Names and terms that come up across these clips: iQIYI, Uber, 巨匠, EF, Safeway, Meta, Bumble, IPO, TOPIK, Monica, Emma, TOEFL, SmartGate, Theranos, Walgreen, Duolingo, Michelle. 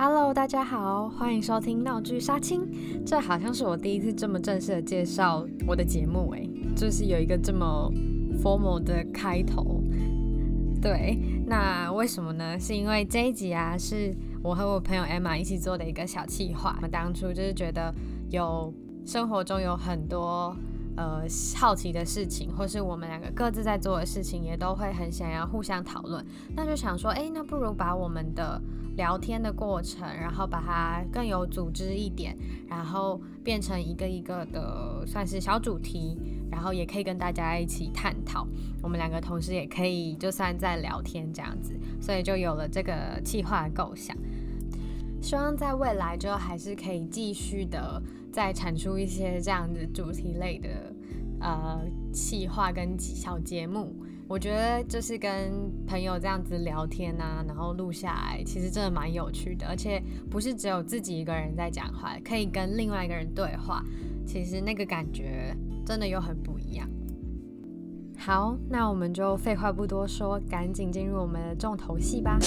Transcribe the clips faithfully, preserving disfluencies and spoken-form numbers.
Hello， 大家好，欢迎收听闹剧杀青。这好像是我第一次这么正式的介绍我的节目诶，就是有一个这么 formal 的开头。对，那为什么呢？是因为这一集啊，是我和我朋友 Emma 一起做的一个小企划。我们当初就是觉得有生活中有很多呃好奇的事情，或是我们两个各自在做的事情，也都会很想要互相讨论。那就想说，哎，那不如把我们的聊天的过程，然后把它更有组织一点，然后变成一个一个的算是小主题，然后也可以跟大家一起探讨，我们两个同时也可以就算在聊天这样子，所以就有了这个企划构想。希望在未来之后还是可以继续的再产出一些这样子主题类的呃企划跟小节目。我觉得就是跟朋友这样子聊天啊，然后录下来，其实真的蛮有趣的，而且不是只有自己一个人在讲话，可以跟另外一个人对话，其实那个感觉真的又很不一样。好，那我们就废话不多说，赶紧进入我们的重头戏吧。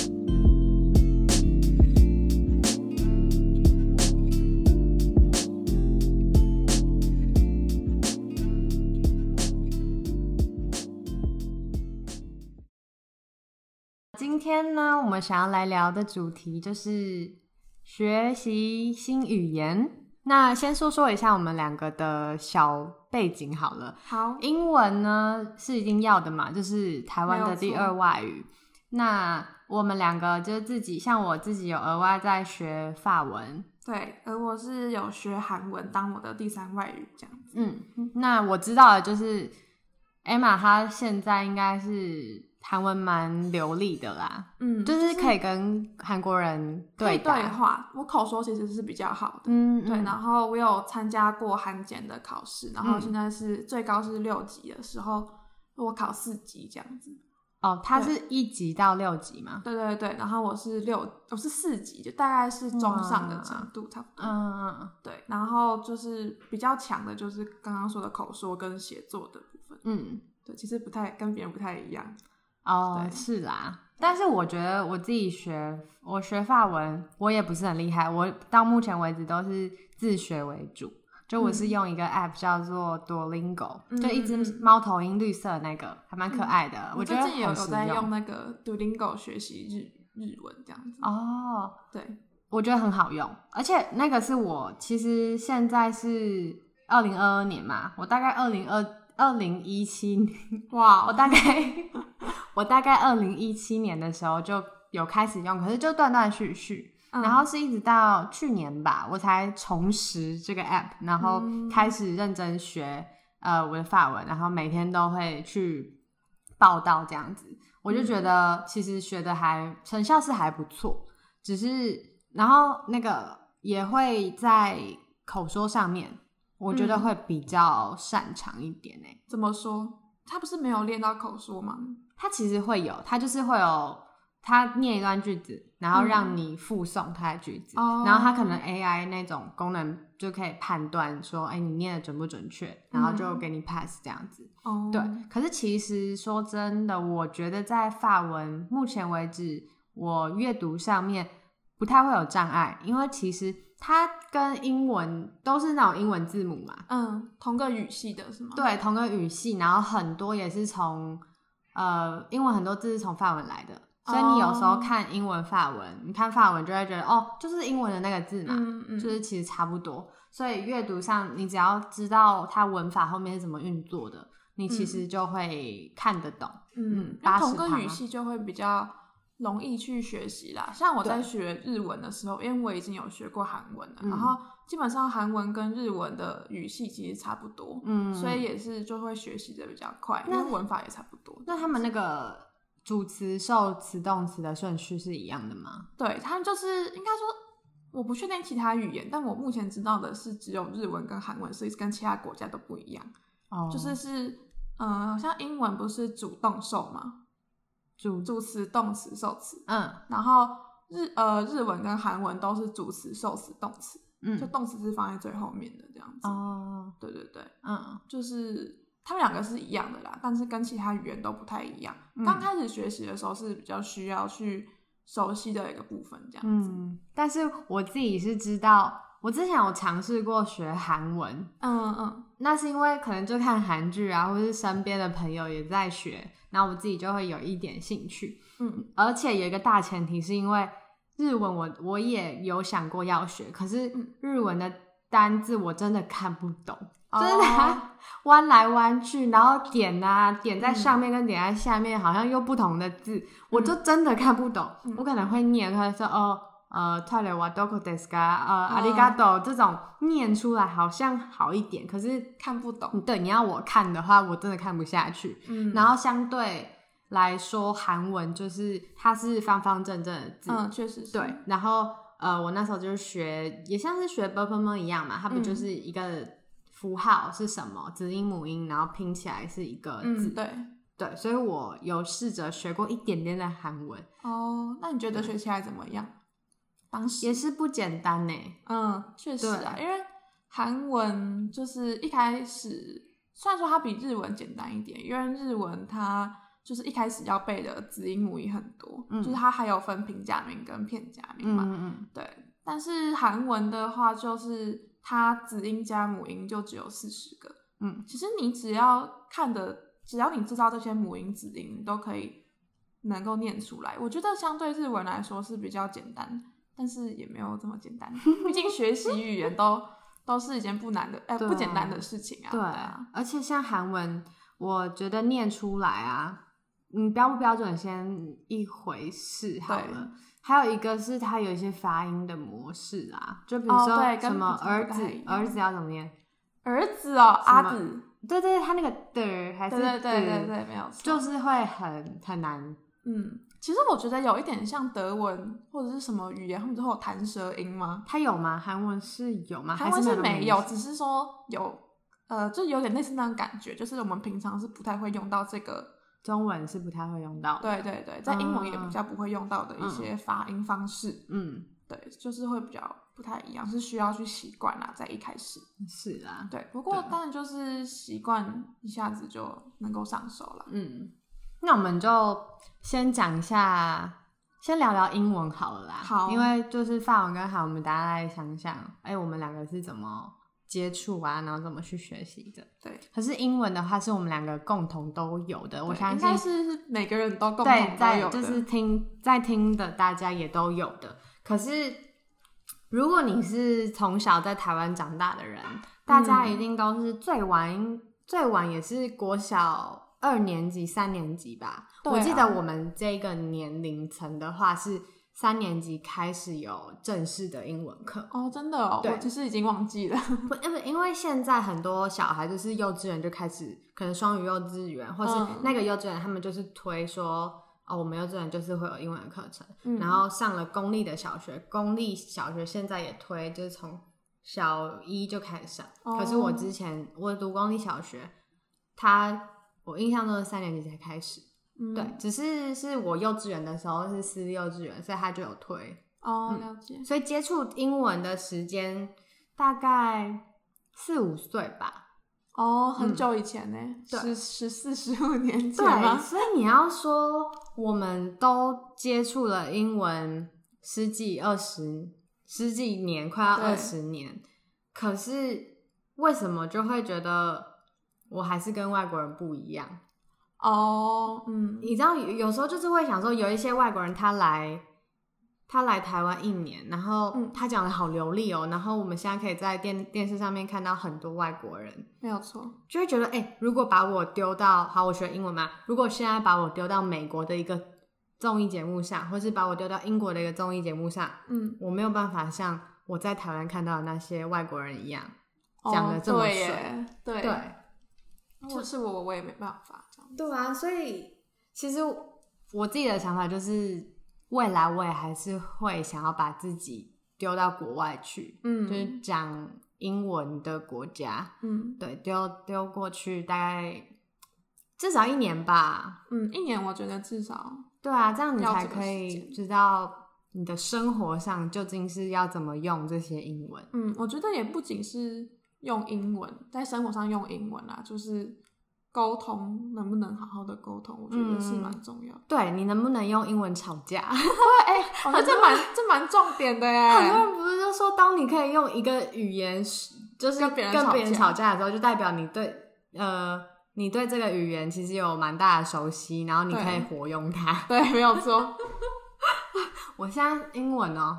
今天呢，我们想要来聊的主题就是学习新语言。那先说说一下我们两个的小背景好了。好，英文呢是一定要的嘛，就是台湾的第二外语。那我们两个就是自己，像我自己有额外在学法文，对，而我是有学韩文当我的第三外语这样子。嗯，那我知道的就是 Emma 她现在应该是韩文蛮流利的啦，嗯，就是可以跟韩国人对答对话。我口说其实是比较好的，嗯，对。嗯、然后我有参加过韩检的考试，然后现在是、嗯、最高是六级的时候，我考四级这样子。哦，它是一级到六级吗？对对对，然后我是六，我是四级，就大概是中上的程度差不多。嗯，对。然后就是比较强的，就是刚刚说的口说跟写作的部分。嗯，对，其实不太跟别人不太一样。哦、oh, ，是啦，但是我觉得我自己学我学法文我也不是很厉害，我到目前为止都是自学为主，就我是用一个 app 叫做 Duolingo、嗯、就一只猫头鹰绿色的那个还蛮可爱的、嗯、我觉得很实用。我最近有在用那个 Duolingo 学习 日, 日文这样子。哦、oh, 对，我觉得很好用，而且那个是我其实现在是二零二二年嘛，我大概二零一七年，哇、wow. 我大概我大概二零一七年的时候就有开始用，可是就断断续续、嗯、然后是一直到去年吧我才重拾这个 app， 然后开始认真学、嗯、呃我的法文，然后每天都会去报到这样子。我就觉得其实学的还成效是还不错，只是然后那个也会在口说上面我觉得会比较擅长一点、欸、怎么说？他不是没有练到口说吗？他其实会有，他就是会有他念一段句子，然后让你附送他的句子、嗯、然后他可能 A I 那种功能就可以判断说、欸、你念的准不准确，然后就给你 pass 这样子、嗯、对。可是其实说真的，我觉得在法文目前为止我阅读上面不太会有障碍，因为其实它跟英文都是那种英文字母嘛，嗯，同个语系的是吗？对，同个语系，然后很多也是从呃英文很多字是从法文来的，所以你有时候看英文法文、哦、你看法文就会觉得哦就是英文的那个字嘛、嗯嗯、就是其实差不多，所以阅读上你只要知道它文法后面是怎么运作的，你其实就会看得懂。 嗯, 嗯，因为同个语系就会比较容易去学习啦。像我在学日文的时候，因为我已经有学过韩文了、嗯、然后基本上韩文跟日文的语系其实差不多，嗯，所以也是就会学习的比较快，因为文法也差不多。那他们那个主词受词动词的顺序是一样的吗？对，他们就是应该说我不确定其他语言，但我目前知道的是只有日文跟韩文，所以跟其他国家都不一样、哦、就是是嗯、呃，像英文不是主动受吗？主词动词受词，嗯，然后日呃日文跟韩文都是主词受词动词，嗯，就动词是放在最后面的这样子。哦，对对对，嗯，就是他们两个是一样的啦，但是跟其他语言都不太一样、嗯、刚开始学习的时候是比较需要去熟悉的一个部分这样子。嗯，但是我自己是知道我之前有尝试过学韩文，嗯嗯，那是因为可能就看韩剧啊，或是身边的朋友也在学，然后我自己就会有一点兴趣。嗯，而且有一个大前提是因为日文我我也有想过要学，可是日文的单字我真的看不懂，嗯、真的、啊、弯来弯去，然后点啊点在上面跟点在下面好像又不同的字，嗯、我就真的看不懂。嗯、我可能会念，可能说哦。呃 toilet wa doko deska 呃 arigato 这种念出来好像好一点，可是看不懂。对，你要我看的话我真的看不下去。嗯，然后相对来说韩文就是它是方方正正的字，嗯，确实是。对，然后呃我那时候就是学也像是学 bpm 一样嘛，它不就是一个符号是什么子音母音然后拼起来是一个字。嗯，对对，所以我有试着学过一点点的韩文。哦，那你觉得学起来怎么样？当时也是不简单耶。嗯，确实啊，因为韩文就是一开始虽然说它比日文简单一点，因为日文它就是一开始要背的子音母音很多，嗯，就是它还有分平假名跟片假名嘛。嗯嗯嗯，对，但是韩文的话就是它子音加母音就只有四十个。嗯，其实你只要看的只要你知道这些母音子音你都可以能够念出来，我觉得相对日文来说是比较简单，但是也没有这么简单，毕竟学习语言都都是一件不难的、欸啊、不简单的事情啊。对啊，而且像韩文我觉得念出来啊，你标不标准先一回事好了，还有一个是它有一些发音的模式啊，就比如说什么儿子、哦、儿子要怎么念？儿子哦，阿子，对对，他那个的还是对对对对对，没有错，就是会很很难。嗯，其实我觉得有一点像德文或者是什么语言，他们都有弹舌音吗？它有吗？韩文是有吗？韩文是没有，只是说有，呃，就有点类似那种感觉，就是我们平常是不太会用到这个，中文是不太会用到的，对对对，在英文也比较不会用到的一些发音方式。嗯，对，就是会比较不太一样，是需要去习惯啦，在一开始。是啊，对，不过当然就是习惯一下子就能够上手了。嗯。那我们就先讲一下，先聊聊英文好了啦。好，因为就是法文跟韩文，我们大家来想想，哎、欸，我们两个是怎么接触啊，然后怎么去学习的。对。可是英文的话，是我们两个共同都有的，我相信应该是每个人都共同都有的。对，在就是听在听的大家也都有的。可是如果你是从小在台湾长大的人，嗯、大家一定都是最晚最晚也是国小。二年级三年级吧、啊、我记得我们这个年龄层的话是三年级开始有正式的英文课。哦，真的哦，我其实已经忘记了。不，因为现在很多小孩就是幼稚园就开始可能双语幼稚园或是那个幼稚园他们就是推说、嗯、哦，我们幼稚园就是会有英文课程、嗯、然后上了公立的小学，公立小学现在也推就是从小一就开始上、哦、可是我之前我读公立小学他我印象中是三年级才开始、嗯、对，只是是我幼稚园的时候是私立幼稚园，所以他就有推。哦，了解、嗯、所以接触英文的时间大概四五岁吧。哦，很久以前呢、嗯、对，十四十五年前吗？对，所以你要说我们都接触了英文十几二十十几年，快要二十年，可是为什么就会觉得我还是跟外国人不一样哦、oh, 嗯，你知道有时候就是会想说有一些外国人他来他来台湾一年，然后他讲的好流利哦，然后我们现在可以在 电, 电视上面看到很多外国人，没有错，就会觉得哎、欸，如果把我丢到好我学英文嘛，如果现在把我丢到美国的一个综艺节目上，或是把我丢到英国的一个综艺节目上，嗯，我没有办法像我在台湾看到的那些外国人一样讲的这么水、oh, 对对，就是我我也没办法这样。对啊，所以其实我自己的想法就是未来我也还是会想要把自己丢到国外去，嗯，就是讲英文的国家，嗯，对，丢丢过去大概至少一年吧。嗯，一年我觉得至少。对啊，这样你才可以知道你的生活上究竟是要怎么用这些英文。嗯，我觉得也不仅是用英文，在生活上用英文啊，就是沟通能不能好好的沟通，我觉得是蛮重要的、嗯、对，你能不能用英文吵架对、欸哦、这蛮这蛮重点的耶。很多人不是就说当你可以用一个语言就是跟别人吵架的时候，就代表你对呃你对这个语言其实有蛮大的熟悉，然后你可以活用它。 对, 对没有错我现在英文哦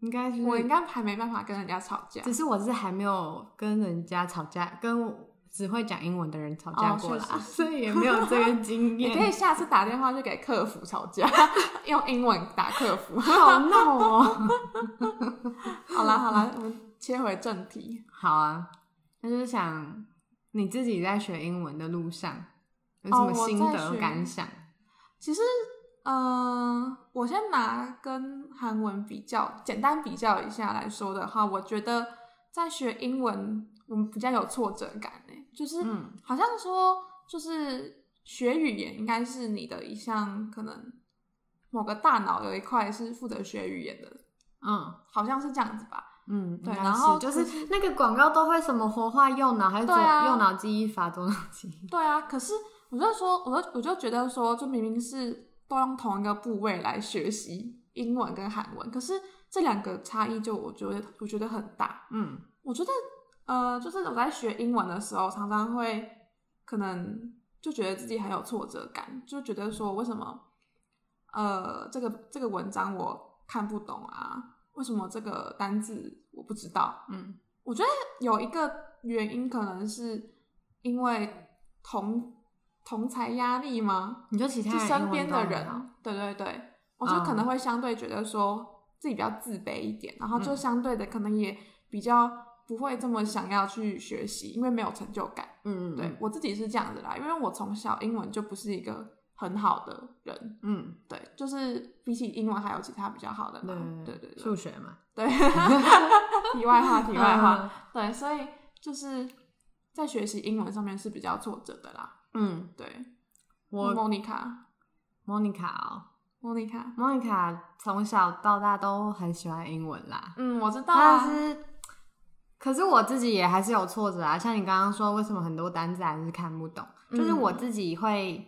应该是我应该还没办法跟人家吵架，只是我是还没有跟人家吵架，跟只会讲英文的人吵架过啦、哦、所以也没有这个经验。你可以下次打电话去给客服吵架用英文打客服好闹哦好啦好啦，我们切回正题。好啊，那就是想你自己在学英文的路上有什么心得感想、哦、其实呃，我先拿跟韩文比较简单比较一下来说的话，我觉得在学英文我们比较有挫折感耶，就是、嗯、好像说就是学语言应该是你的一项，可能某个大脑有一块是负责学语言的，嗯，好像是这样子吧。嗯，对，然后就是那个广告都会什么活化右脑还是左、啊、右脑记忆法左脑记忆，对啊，可是我就说我就我就觉得说就明明是都用同一个部位来学习英文跟韩文，可是这两个差异就我觉得我觉得很大。嗯，我觉得呃，就是我在学英文的时候常常会可能就觉得自己很有挫折感，就觉得说为什么呃这个这个文章我看不懂啊，为什么这个单字我不知道。嗯，我觉得有一个原因可能是因为同同侪压力吗？你就其他人就身边的人，对对对，我就可能会相对觉得说自己比较自卑一点，然后就相对的可能也比较不会这么想要去学习，因为没有成就感。嗯，对，我自己是这样子啦，因为我从小英文就不是一个很好的人。嗯，对，就是比起英文还有其他比较好的嘛。对对 对, 对，数学嘛，对题外话题外话对，所以就是在学习英文上面是比较挫折的啦。嗯，对，我 Monica Monica 哦 Monica Monica 从小到大都很喜欢英文啦。嗯，我知道啊，但是可是我自己也还是有挫折啊，像你刚刚说为什么很多单字还是看不懂、嗯、就是我自己会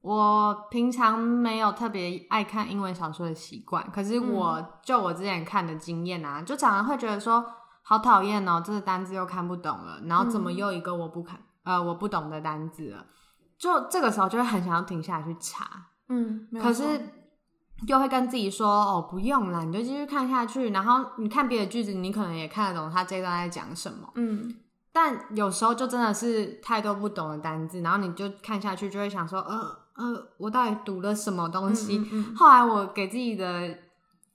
我平常没有特别爱看英文小说的习惯，可是我、嗯、就我之前看的经验啊，就常常会觉得说好讨厌哦，这个单字又看不懂了，然后怎么又一个我不看、嗯呃，我不懂的单字了，就这个时候就会很想要停下来去查。嗯，可是又会跟自己说哦，不用啦，你就继续看下去，然后你看别的句子你可能也看得懂他这一段在讲什么。嗯，但有时候就真的是太多不懂的单字，然后你就看下去就会想说呃呃，我到底读了什么东西。嗯嗯嗯，后来我给自己的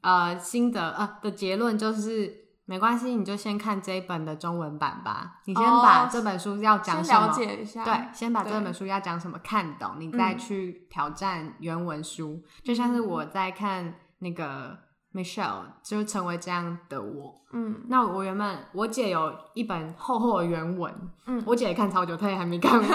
呃心得呃的结论就是没关系，你就先看这一本的中文版吧，你先把这本书要讲什么、哦、先了解一下，对，先把这本书要讲什么看懂，你再去挑战原文书、嗯、就像是我在看那个 Michelle 就成为这样的我。嗯，那我原本我姐有一本厚厚的原文，嗯，我姐也看超久，她也还没看完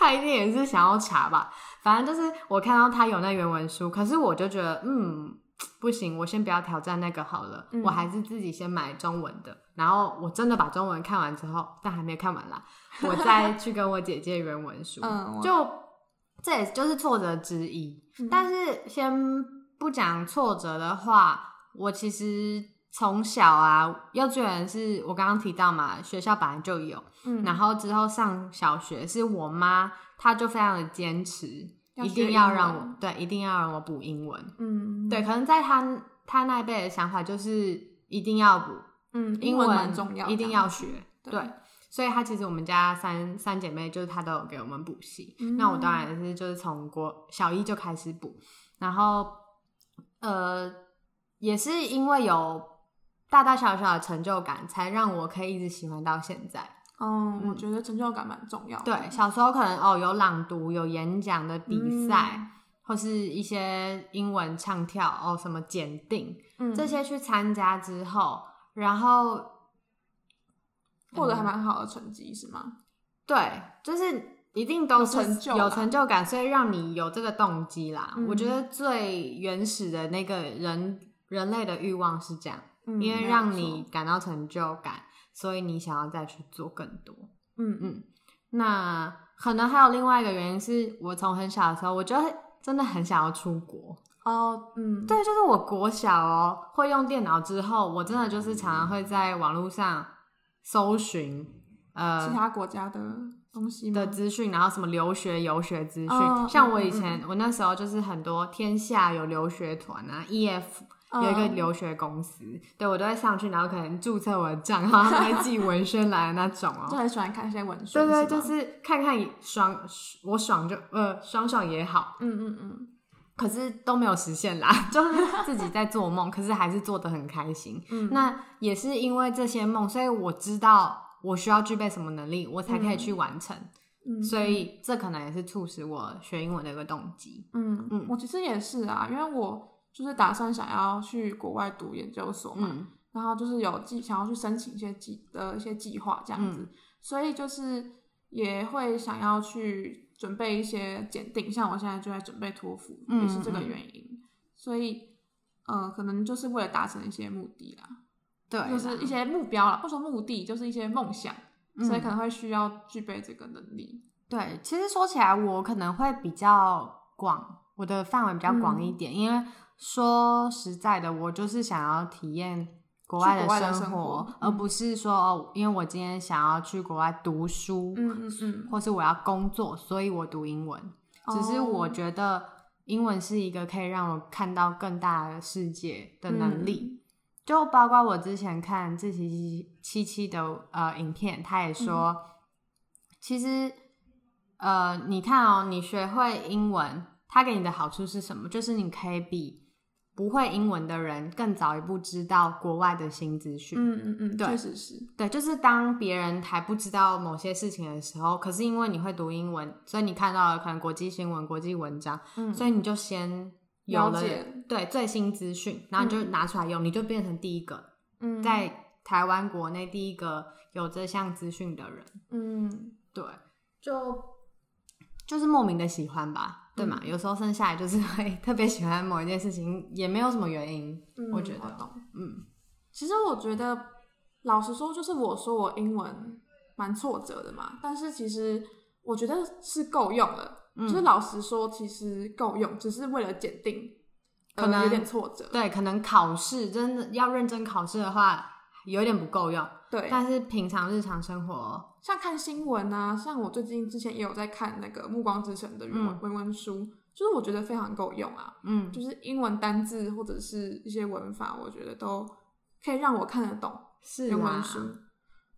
她一定也是想要查吧，反正就是我看到她有那原文书，可是我就觉得嗯不行，我先不要挑战那个好了、嗯、我还是自己先买中文的，然后我真的把中文看完之后，但还没看完啦我再去跟我姐借原文书、嗯、就这也就是挫折之一、嗯、但是先不讲挫折的话，我其实从小啊，幼稚园是我刚刚提到嘛，学校本来就有、嗯、然后之后上小学是我妈她就非常的坚持一定要让我对一定要让我补英文。嗯，对，可能在他他那一辈的想法就是一定要补，嗯，英文蛮重要，一定要学。 对, 对，所以他其实我们家三三姐妹就是他都有给我们补习、嗯、那我当然是就是从国小一就开始补，然后呃也是因为有大大小小的成就感才让我可以一直喜欢到现在。嗯，我觉得成就感蛮重要的。对，小时候可能哦有朗读有演讲的比赛、嗯、或是一些英文唱跳哦什么检定、嗯、这些去参加之后，然后获得还蛮好的成绩、嗯、是吗？对，就是一定都是有成就有成就感，所以让你有这个动机啦、嗯、我觉得最原始的那个人人类的欲望是这样、嗯、因为让你感到成就感，所以你想要再去做更多。嗯嗯，那可能还有另外一个原因是我从很小的时候我就真的很想要出国哦，嗯，对，就是我国小哦会用电脑之后，我真的就是常常会在网络上搜寻呃其他国家的东西的资讯，然后什么留学游学资讯、哦、像我以前、嗯、我那时候就是很多天下有留学团啊 E F 有一个留学公司、嗯、对，我都会上去，然后可能注册我的账号，然后会寄文宣来的那种哦，就很喜欢看一些文宣，对对，就是看看爽我爽就呃爽爽也好，嗯嗯嗯，可是都没有实现啦，就是自己在做梦可是还是做得很开心、嗯、那也是因为这些梦，所以我知道我需要具备什么能力我才可以去完成、嗯、所以这可能也是促使我学英文的一个动机。嗯嗯，我其实也是啊，因为我就是打算想要去国外读研究所嘛、嗯、然后就是有想要去申请一些计的一些计划这样子、嗯、所以就是也会想要去准备一些检定，像我现在就在准备托福、嗯、也是这个原因、嗯、所以呃，可能就是为了达成一些目的啦，对，就是一些目标啦，不说目的，就是一些梦想、嗯、所以可能会需要具备这个能力。对，其实说起来我可能会比较广，我的范围比较广一点、嗯、因为说实在的我就是想要体验国外的生 活, 的生活、嗯、而不是说、哦、因为我今天想要去国外读书、嗯嗯嗯、或是我要工作所以我读英文、哦、只是我觉得英文是一个可以让我看到更大的世界的能力、嗯，就包括我之前看志祺七七的呃影片，他也说、嗯、其实呃你看哦，你学会英文他给你的好处是什么，就是你可以比不会英文的人更早一步知道国外的新资讯。嗯嗯嗯，对，确实是，对，就是当别人还不知道某些事情的时候，可是因为你会读英文，所以你看到了可能国际新闻国际文章、嗯、所以你就先有了对最新资讯，然后你就拿出来用、嗯、你就变成第一个、嗯、在台湾国内第一个有这项资讯的人。嗯，对，就就是莫名的喜欢吧，对嘛、嗯、有时候剩下来就是会特别喜欢某一件事情，也没有什么原因、嗯、我觉得我嗯，其实我觉得老实说，就是我说我英文蛮挫折的嘛，但是其实我觉得是够用的，就是老实说其实够用，只是为了检定可能有点挫折。对，可能考试真的要认真考试的话有点不够用，对，但是平常日常生活像看新闻啊，像我最近之前也有在看那个暮光之城的原文、嗯、文书，就是我觉得非常够用啊，嗯，就是英文单字或者是一些文法我觉得都可以让我看得懂原文书，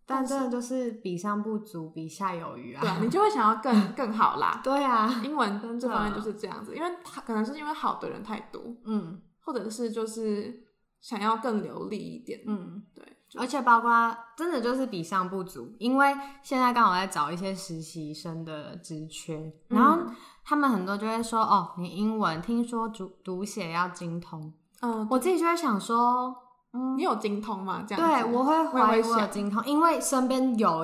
但真的就是比上不足比下有余啊，对啊，你就会想要更更好啦对啊，英文跟这方面就是这样子，因为可能是因为好的人太多，嗯，或者是就是想要更流利一点，嗯，对，而且包括真的就是比上不足，因为现在刚好在找一些实习生的职缺、嗯、然后他们很多就会说哦你英文听说读写要精通，嗯，我自己就会想说嗯、你有精通吗？这样子对，我会怀疑我有精通，因为身边有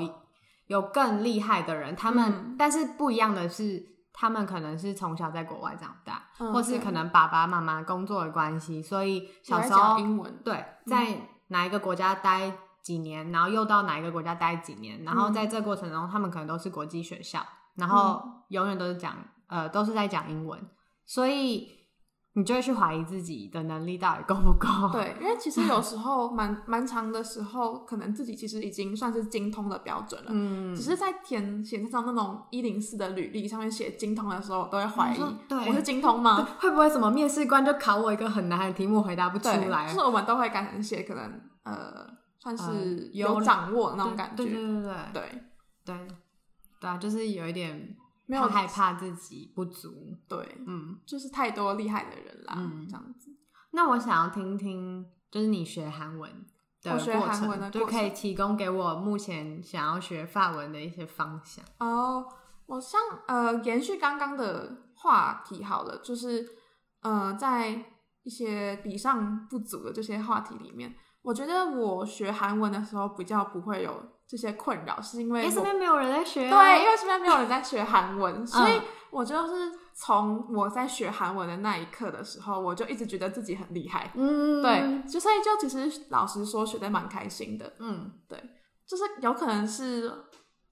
有更厉害的人，他们、嗯、但是不一样的是他们可能是从小在国外长大、嗯、或是可能爸爸妈妈工作的关系，所以小时候英文对在哪一个国家待几年、嗯、然后又到哪一个国家待几年，然后在这过程中他们可能都是国际学校，然后永远都是讲呃都是在讲英文，所以你就会去怀疑自己的能力到底够不够。对，因为其实有时候蛮蛮长的时候可能自己其实已经算是精通的标准了，嗯，只是在填写上那种一零四的履历上面写精通的时候，我都会怀疑、嗯、对我是精通吗？会不会什么面试官就考我一个很难的题目回答不出来，就是我们都会改成写可能呃算是有掌握那种感觉、呃、对对对对对对 对, 对啊，就是有一点没有害怕自己不足，对，嗯，就是太多厉害的人啦、嗯、这样子。那我想要听听就是你学韩文的过程，我学韩文的过程就可以提供给我目前想要学法文的一些方向哦。我像呃延续刚刚的话题好了，就是呃在一些比上不足的这些话题里面，我觉得我学韩文的时候比较不会有这些困扰，是因为我身边没有人在学、啊、对，因为身边没有人在学韩文所以我就是从我在学韩文的那一刻的时候，我就一直觉得自己很厉害，嗯，对，就所以就其实老实说学得蛮开心的，嗯，对，就是有可能是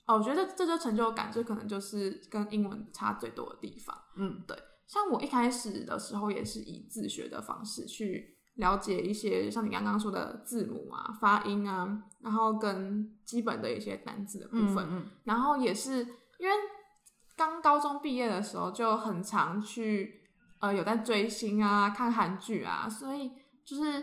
哦，我觉得这就成就感，这可能就是跟英文差最多的地方。嗯，对，像我一开始的时候也是以自学的方式去了解一些像你刚刚说的字母啊、发音啊，然后跟基本的一些单字的部分。嗯嗯，然后也是因为刚高中毕业的时候就很常去呃有在追星啊、看韩剧啊，所以就是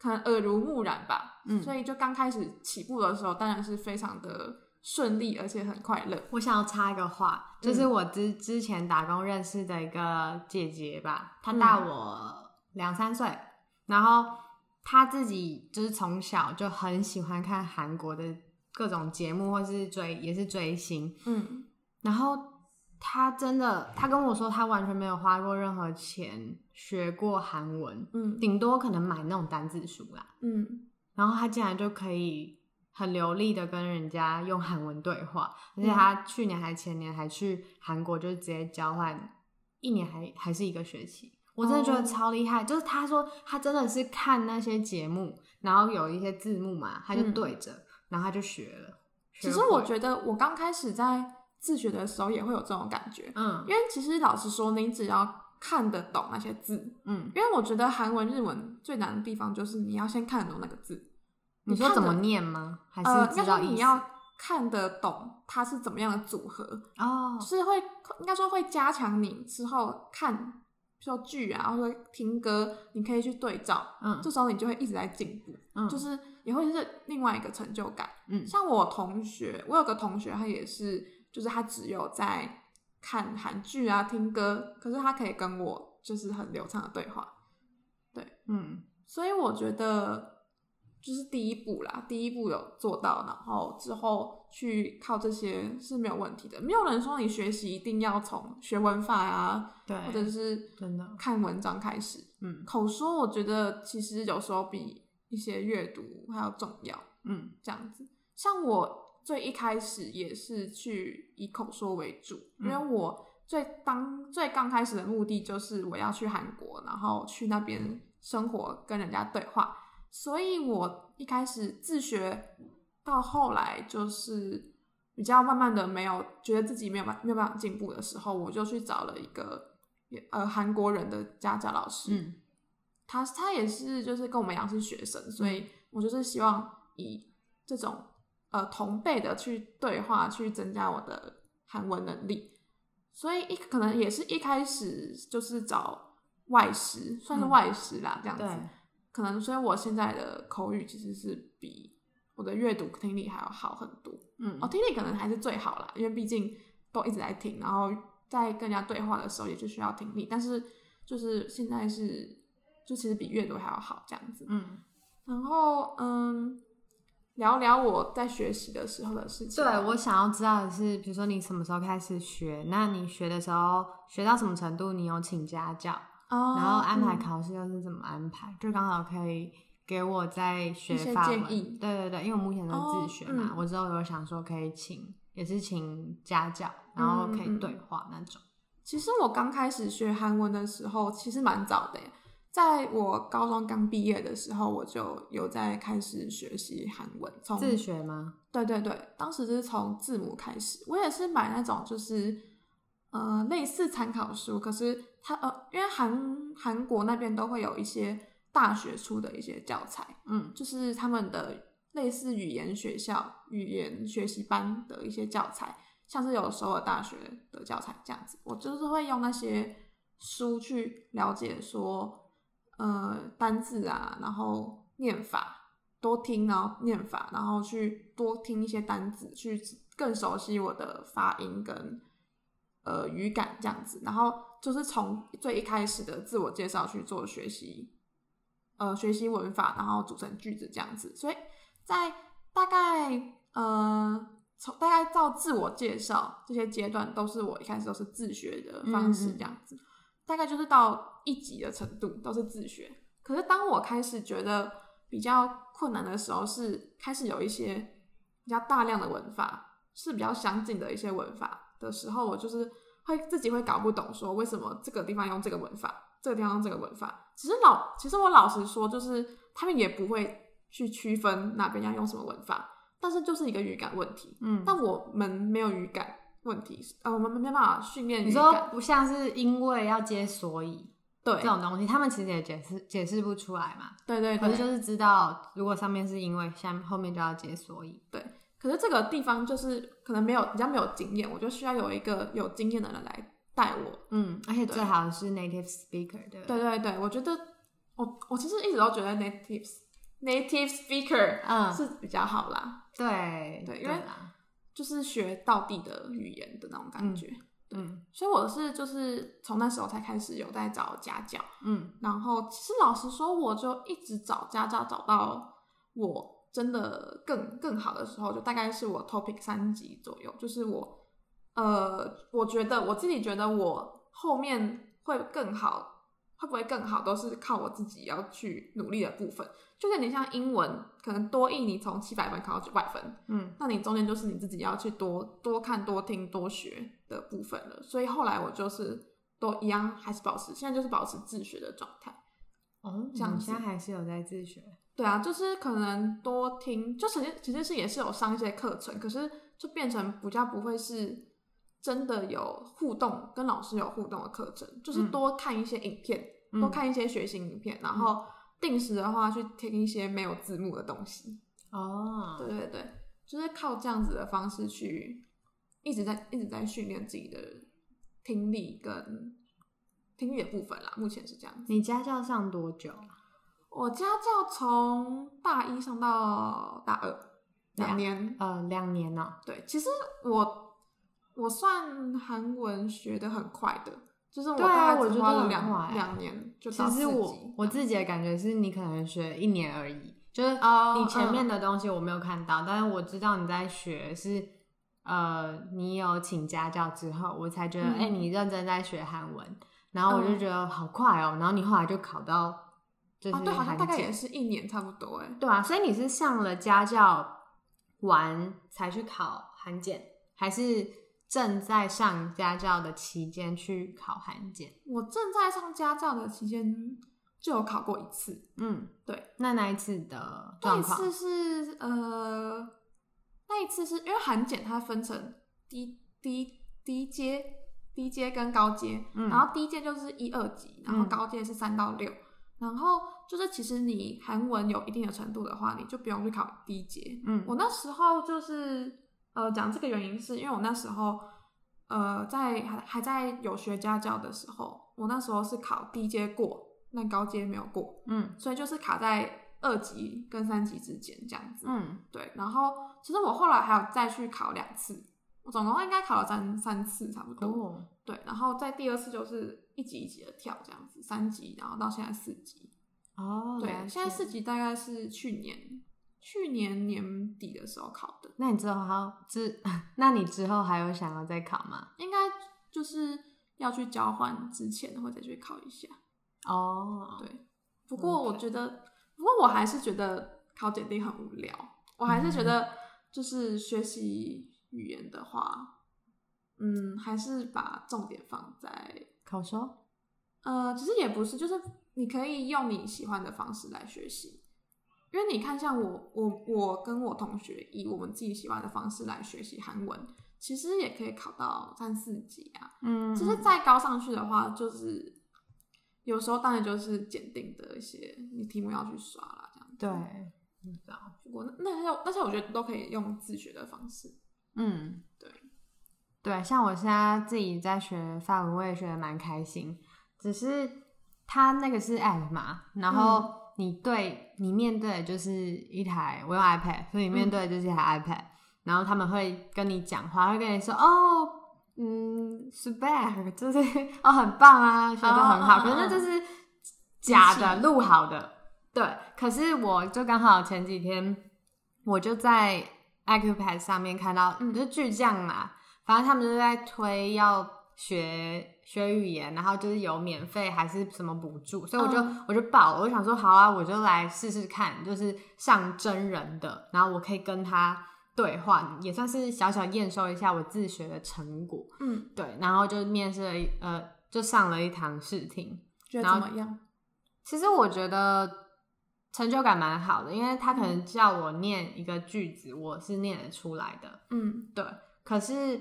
可能耳濡目染吧。嗯，所以就刚开始起步的时候，当然是非常的顺利而且很快乐。我想要插一个话，就是我之之前打工认识的一个姐姐吧，她大我两三岁，然后她自己就是从小就很喜欢看韩国的各种节目，或是追也是追星。嗯，然后她真的，她跟我说她完全没有花过任何钱学过韩文，嗯，顶多可能买那种单字书啦，嗯，然后她竟然就可以很流利的跟人家用韩文对话，而且他去年还前年还去韩国，就直接交换一年还还是一个学期，我真的觉得超厉害。哦，就是他说他真的是看那些节目，然后有一些字幕嘛，他就对着，嗯，然后他就学了。其实我觉得我刚开始在自学的时候也会有这种感觉，嗯，因为其实老实说，你只要看得懂那些字，嗯，因为我觉得韩文、日文最难的地方就是你要先看得懂那个字。你说怎么念吗？还是知道意思？呃，应该说你要看得懂它是怎么样的组合哦，就是会应该说会加强你之后看，比如说剧啊，或者听歌，你可以去对照，嗯，这时候你就会一直在进步，嗯，就是也会是另外一个成就感。嗯，像我同学，我有个同学，他也是，就是他只有在看韩剧啊、听歌，可是他可以跟我就是很流畅的对话，对，嗯，所以我觉得。就是第一步啦，第一步有做到，然后之后去靠这些是没有问题的。没有人说你学习一定要从学文法啊，对，或者是看文章开始。嗯，口说我觉得其实有时候比一些阅读还要重要。嗯，这样子。像我最一开始也是去以口说为主，嗯，因为我最当最刚开始的目的就是我要去韩国，然后去那边生活，跟人家对话。所以我一开始自学到后来就是比较慢慢的没有觉得自己没有没有办法进步的时候，我就去找了一个呃韩国人的家教老师，嗯，他他也是就是跟我们一样是学生，所以我就是希望以这种呃同辈的去对话去增加我的韩文能力，所以一可能也是一开始就是找外师，算是外师啦，嗯，这样子。可能所以我现在的口语其实是比我的阅读听力还要好很多，嗯，哦，听力可能还是最好啦，因为毕竟都一直在听，然后在跟人家对话的时候也就需要听力，但是就是现在是就其实比阅读还要好这样子，嗯，然后嗯，聊聊我在学习的时候的事情。对，我想要知道的是，比如说你什么时候开始学，那你学的时候学到什么程度，你有请家教？然后安排考试又是怎么安排，嗯，就刚好可以给我在学法文，对对对，因为我目前都自学嘛，哦嗯，我之后有想说可以请也是请家教，然后可以对话那种。其实我刚开始学韩文的时候其实蛮早的耶，在我高中刚毕业的时候我就有在开始学习韩文。从自学吗？对对对，当时就是从字母开始，我也是买那种就是呃类似参考书，可是他呃，因为韩韩国那边都会有一些大学出的一些教材，嗯，就是他们的类似语言学校、语言学习班的一些教材，像是有首尔大学的教材这样子。我就是会用那些书去了解说，呃，单字啊，然后念法，多听然后念法，然后去多听一些单字，去更熟悉我的发音跟呃语感这样子，然后。就是从最一开始的自我介绍去做学习，呃，学习文法，然后组成句子这样子。所以在大概呃，从大概到自我介绍这些阶段，都是我一开始都是自学的方式这样子，嗯嗯，大概就是到一级的程度都是自学。可是当我开始觉得比较困难的时候，是开始有一些比较大量的文法，是比较相近的一些文法的时候，我就是。会自己会搞不懂说为什么这个地方用这个文法，这个地方用这个文法。其实老其实我老实说，就是他们也不会去区分哪边要用什么文法，但是就是一个语感问题。嗯，但我们没有语感问题，呃，我们没办法训练语感。你说不像是因为要接所以，对这种东西，他们其实也解释解释不出来嘛。对对对。可是就是知道，如果上面是因为，下面后面就要接所以。对。可是这个地方就是可能没有比较没有经验，我就需要有一个有经验的人来带我。嗯，而且最好是 native speaker 的。对对对，我觉得我我其实一直都觉得 native native speaker、嗯、是比较好啦。对对，因为就是学道地的语言的那种感觉。嗯，嗯所以我是就是从那时候才开始有在找家教。嗯，然后其实老实说，我就一直找家教找到我。真的更更好的时候，就大概是我 topic 三级左右，就是我，呃，我觉得我自己觉得我后面会更好，会不会更好，都是靠我自己要去努力的部分。就是你像英文，可能多益你从七百分考到九百分，嗯，那你中间就是你自己要去多多看、多听、多学的部分了。所以后来我就是都一样，还是保持现在就是保持自学的状态。哦，这样子，你现在还是有在自学。对啊，就是可能多听，就其实是也是有上一些课程，可是就变成比较不会是真的有互动，跟老师有互动的课程，就是多看一些影片、嗯、多看一些学习影片、嗯、然后定时的话去听一些没有字幕的东西。哦，对对对，就是靠这样子的方式去一直在一直在训练自己的听力跟听力的部分啦，目前是这样子。你家教上多久啊？我家教从大一上到大二，两年，呃，两年啊。对，其实我我算韩文学得很快的，就是我大概只花了两、啊、两年就到四级。其实我我自己的感觉是你可能学一年而已，就是你前面的东西我没有看到， oh, 但是我知道你在学是呃，你有请家教之后，我才觉得哎、嗯欸，你认真在学韩文，然后我就觉得好快哦，嗯、然后你后来就考到。就是、哦，对，好像大概也是一年差不多哎。对啊，所以你是上了家教完才去考韩检，还是正在上家教的期间去考韩检？我正在上家教的期间就有考过一次。嗯，对。那那一次的状况？那一次是呃，那一次是因为韩检它分成低低低阶、低阶跟高阶、嗯，然后低阶就是一二级，然后高阶是三到六。然后就是其实你韩文有一定的程度的话，你就不用去考低阶。嗯，我那时候就是呃讲这个原因是因为我那时候呃在还还在有学家教的时候，我那时候是考低阶过，那高阶没有过。嗯，所以就是卡在二级跟三级之间这样子。嗯，对。然后其实我后来还有再去考两次，我总共应该考了三三次差不多。哦，对，然后在第二次就是。一级一级的跳这样子，三级然后到现在四级。哦，对，现在四级大概是去年去年年底的时候考的。那你之后还要之那你之后还有想要再考吗？应该就是要去交换之前会再去考一下。哦，对，不过我觉得、okay. 不过我还是觉得考检定很无聊，我还是觉得就是学习语言的话，嗯，还是把重点放在考说，呃，其实也不是，就是你可以用你喜欢的方式来学习，因为你看，像我，我，我跟我同学以我们自己喜欢的方式来学习韩文，其实也可以考到三四级啊。嗯，其实再高上去的话，就是有时候当然就是检定的一些你题目要去刷啦，这样子。对，你知道。不过那些那些我觉得都可以用自学的方式。嗯，对。对，像我现在自己在学法文，我也学得蛮开心。只是它那个是 app 嘛，然后你对、嗯、你面对的就是一台，我用 iPad， 所以你面对的就是一台 iPad、嗯。然后他们会跟你讲话，会跟你说哦，嗯 ，super， 就是哦很棒啊，学得很好。哦、可是那就是假的，录好的。对，可是我就刚好前几天我就在 iQIYI 上面看到，嗯、就巨匠嘛。反正他们就在推要学学语言，然后就是有免费还是什么补助，所以我就、嗯、我就报，我就想说好啊，我就来试试看，就是上真人的，然后我可以跟他对话，也算是小小验收一下我自学的成果。嗯，对，然后就面试了一呃，就上了一堂试听，觉得怎么样？其实我觉得成就感蛮好的，因为他可能叫我念一个句子，我是念得出来的，嗯，对。可是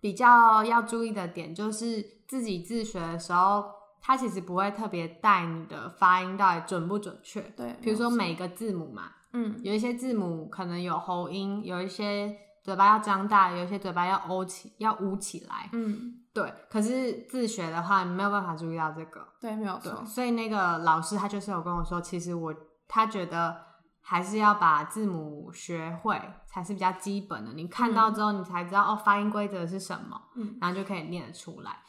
比较要注意的点就是自己自学的时候，他其实不会特别带你的发音到底准不准确，对，比如说每个字母嘛，嗯，有一些字母可能有喉音，有一些嘴巴要张大，有一些嘴巴要勾起，要捂起来，嗯，对。可是自学的话，你没有办法注意到这个，对，没有错。所以那个老师他就是有跟我说，其实我他觉得还是要把字母学会才是比较基本的，你看到之后你才知道、嗯、哦，发音规则是什么、嗯、然后就可以念得出来。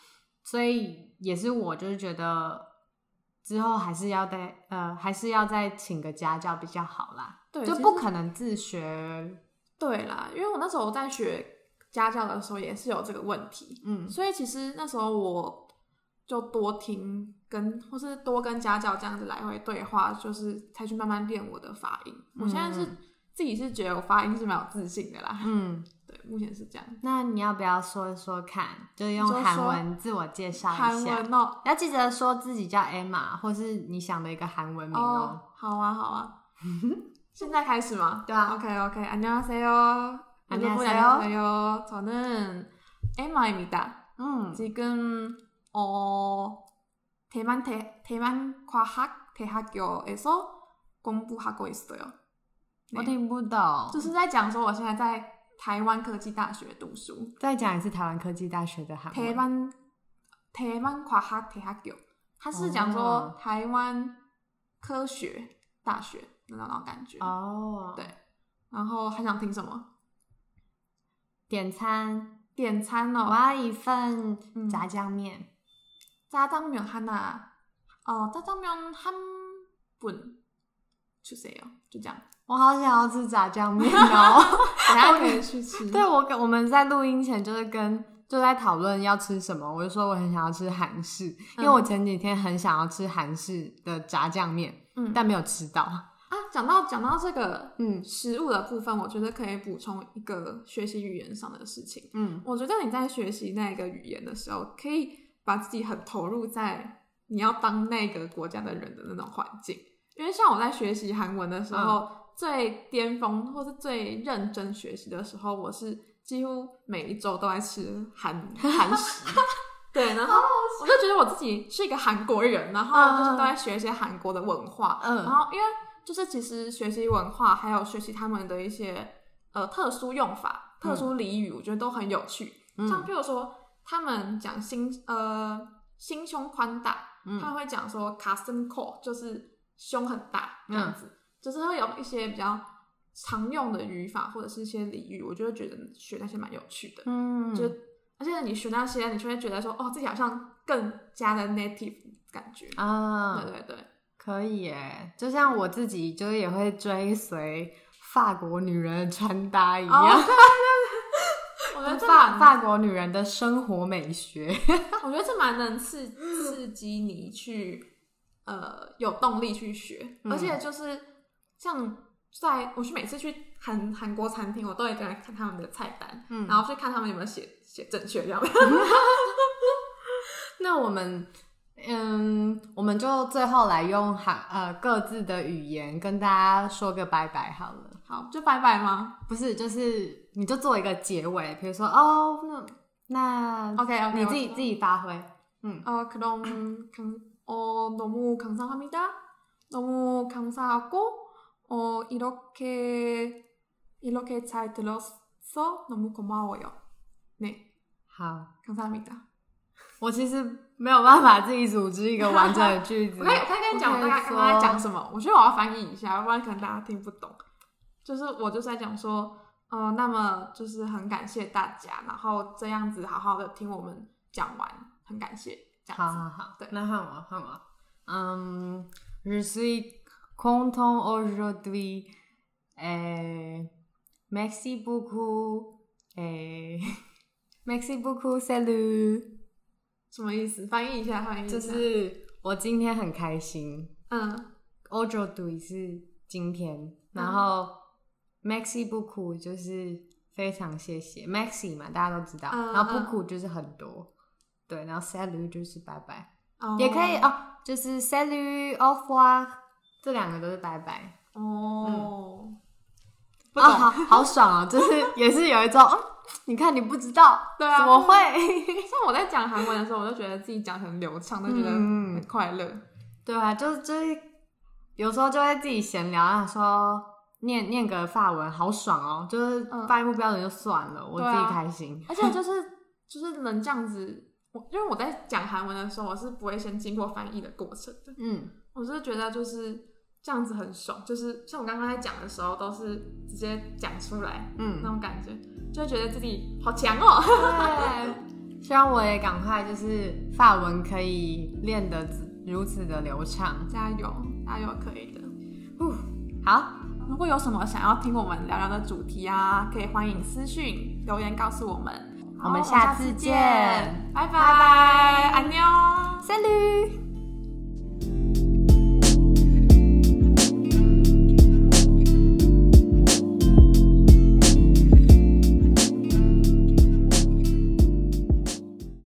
所以也是我就是觉得之后还是要再呃还是要再请个家教比较好啦，对，就不可能自学，对啦，因为我那时候在学家教的时候也是有这个问题，嗯，所以其实那时候我就多听跟或是多跟家教这样子来回对话，就是才去慢慢练我的发音、嗯、我现在是自己是觉得我发音是蛮有自信的啦，嗯，对，目前是这样。那你要不要说说看，就用韩文自我介绍一下韩文哦，要记得说自己叫 Emma 或是你想的一个韩文名 哦, 哦。好啊好啊现在开始吗？对啊。 OK OK 안녕하세요 안녕하세요저는 Emma입니다. 음, 지금 어 대만 대, 대만 과학 대학교에서 공부하고 있어요. 네. 我听不懂，就是在讲说我现在在台湾科技大学读书。再讲一次台湾科技大学的韩文。台湾台湾과학대학교，它是讲说台湾科学大学那种那种感觉。哦、oh. ，对。然后还想听什么？点餐，点餐哦，我要一份炸酱面。嗯，짜장면 하나, 어, 짜장면 한 분 주세요. 就这样。我好想要吃炸酱面哦，等一下可以去吃。对，我我们在录音前就是跟就在讨论要吃什么，我就说我很想要吃韩式，因为我前几天很想要吃韩式的炸酱面，嗯，但没有吃到。啊，讲到讲到这个嗯食物的部分，我觉得可以补充一个学习语言上的事情。嗯，我觉得你在学习那个语言的时候，可以把自己很投入在你要当那个国家的人的那种环境，因为像我在学习韩文的时候、嗯、最巅峰或是最认真学习的时候，我是几乎每一周都在吃韩韩食对，然后我就觉得我自己是一个韩国人，然后就是都在学一些韩国的文化、嗯、然后因为就是其实学习文化还有学习他们的一些呃特殊用法、特殊俚语、嗯、我觉得都很有趣，像譬如说他们讲心呃心胸宽大、嗯、他们会讲说가슴 커，就是胸很大这样子、嗯、就是会有一些比较常用的语法或者是一些俚语，我就会觉得学那些蛮有趣的，嗯，就而且你学那些你就会觉得说哦自己好像更加的 native 感觉啊、嗯，对对对，可以耶，就像我自己就是也会追随法国女人的穿搭一样、哦、对对对我觉得法法国女人的生活美学我觉得这蛮能刺刺激你去呃有动力去学、嗯、而且就是像在我去每次去韩韩国餐厅，我都会跟人看他们的菜单、嗯、然后去看他们有没有写写正确这样那我们嗯我们就最后来用韩呃各自的语言跟大家说个拜拜好了。好，就拜拜吗？不是，就是你就做一个结尾，比如说哦，那那 OK OK， 你自己自己发挥。嗯，呃，그럼어너무감사합니다너무감사하고어이렇게이렇게잘들었어너무고마워요네，好，감사합니다。我其实没有办法自己组织一个完整的句子。我可以我可以跟你讲我大概刚才讲什么，我觉得我要翻译一下，不然可能大家听不懂。就是我就是在讲说，呃，那么就是很感谢大家，然后这样子好好的听我们讲完，很感谢这样子。好好好，对，那换我换我。嗯，Je suis content aujourd'hui. Eh, merci beaucoup. Eh, merci beaucoup. Salut. 什么意思？翻译一下，翻译一下。就是我今天很开心。嗯 ，aujourd'hui 是今天，然后。Maxi 不苦就是非常谢谢 Maxi 嘛，大家都知道、嗯、然后不苦就是很多，对，然后 Salut 就是拜拜、哦、也可以哦，就是 Salut au revoir 这两个都是拜拜哦、嗯不懂哦、好好爽啊、哦！就是也是有一种、嗯，你看你不知道，对啊，怎么会？像我在讲韩文的时候，我就觉得自己讲很流畅，都觉得很快乐。对啊，就是就是有时候就会自己闲聊啊，说念念个法文好爽哦，就是发音不标准就算了、嗯，我自己开心。啊、而且就是就是能这样子，因为我在讲韩文的时候，我是不会先经过翻译的过程的。嗯，我是觉得就是。这样子很爽，就是像我刚刚在讲的时候，都是直接讲出来，嗯，那种感觉，就会觉得自己好强哦、喔。对，希望我也赶快就是法文可以练得如此的流畅，加油，加油，可以的。好，如果有什么想要听我们聊聊的主题啊，可以欢迎私讯留言告诉我们。我们下次见，拜拜。拜拜。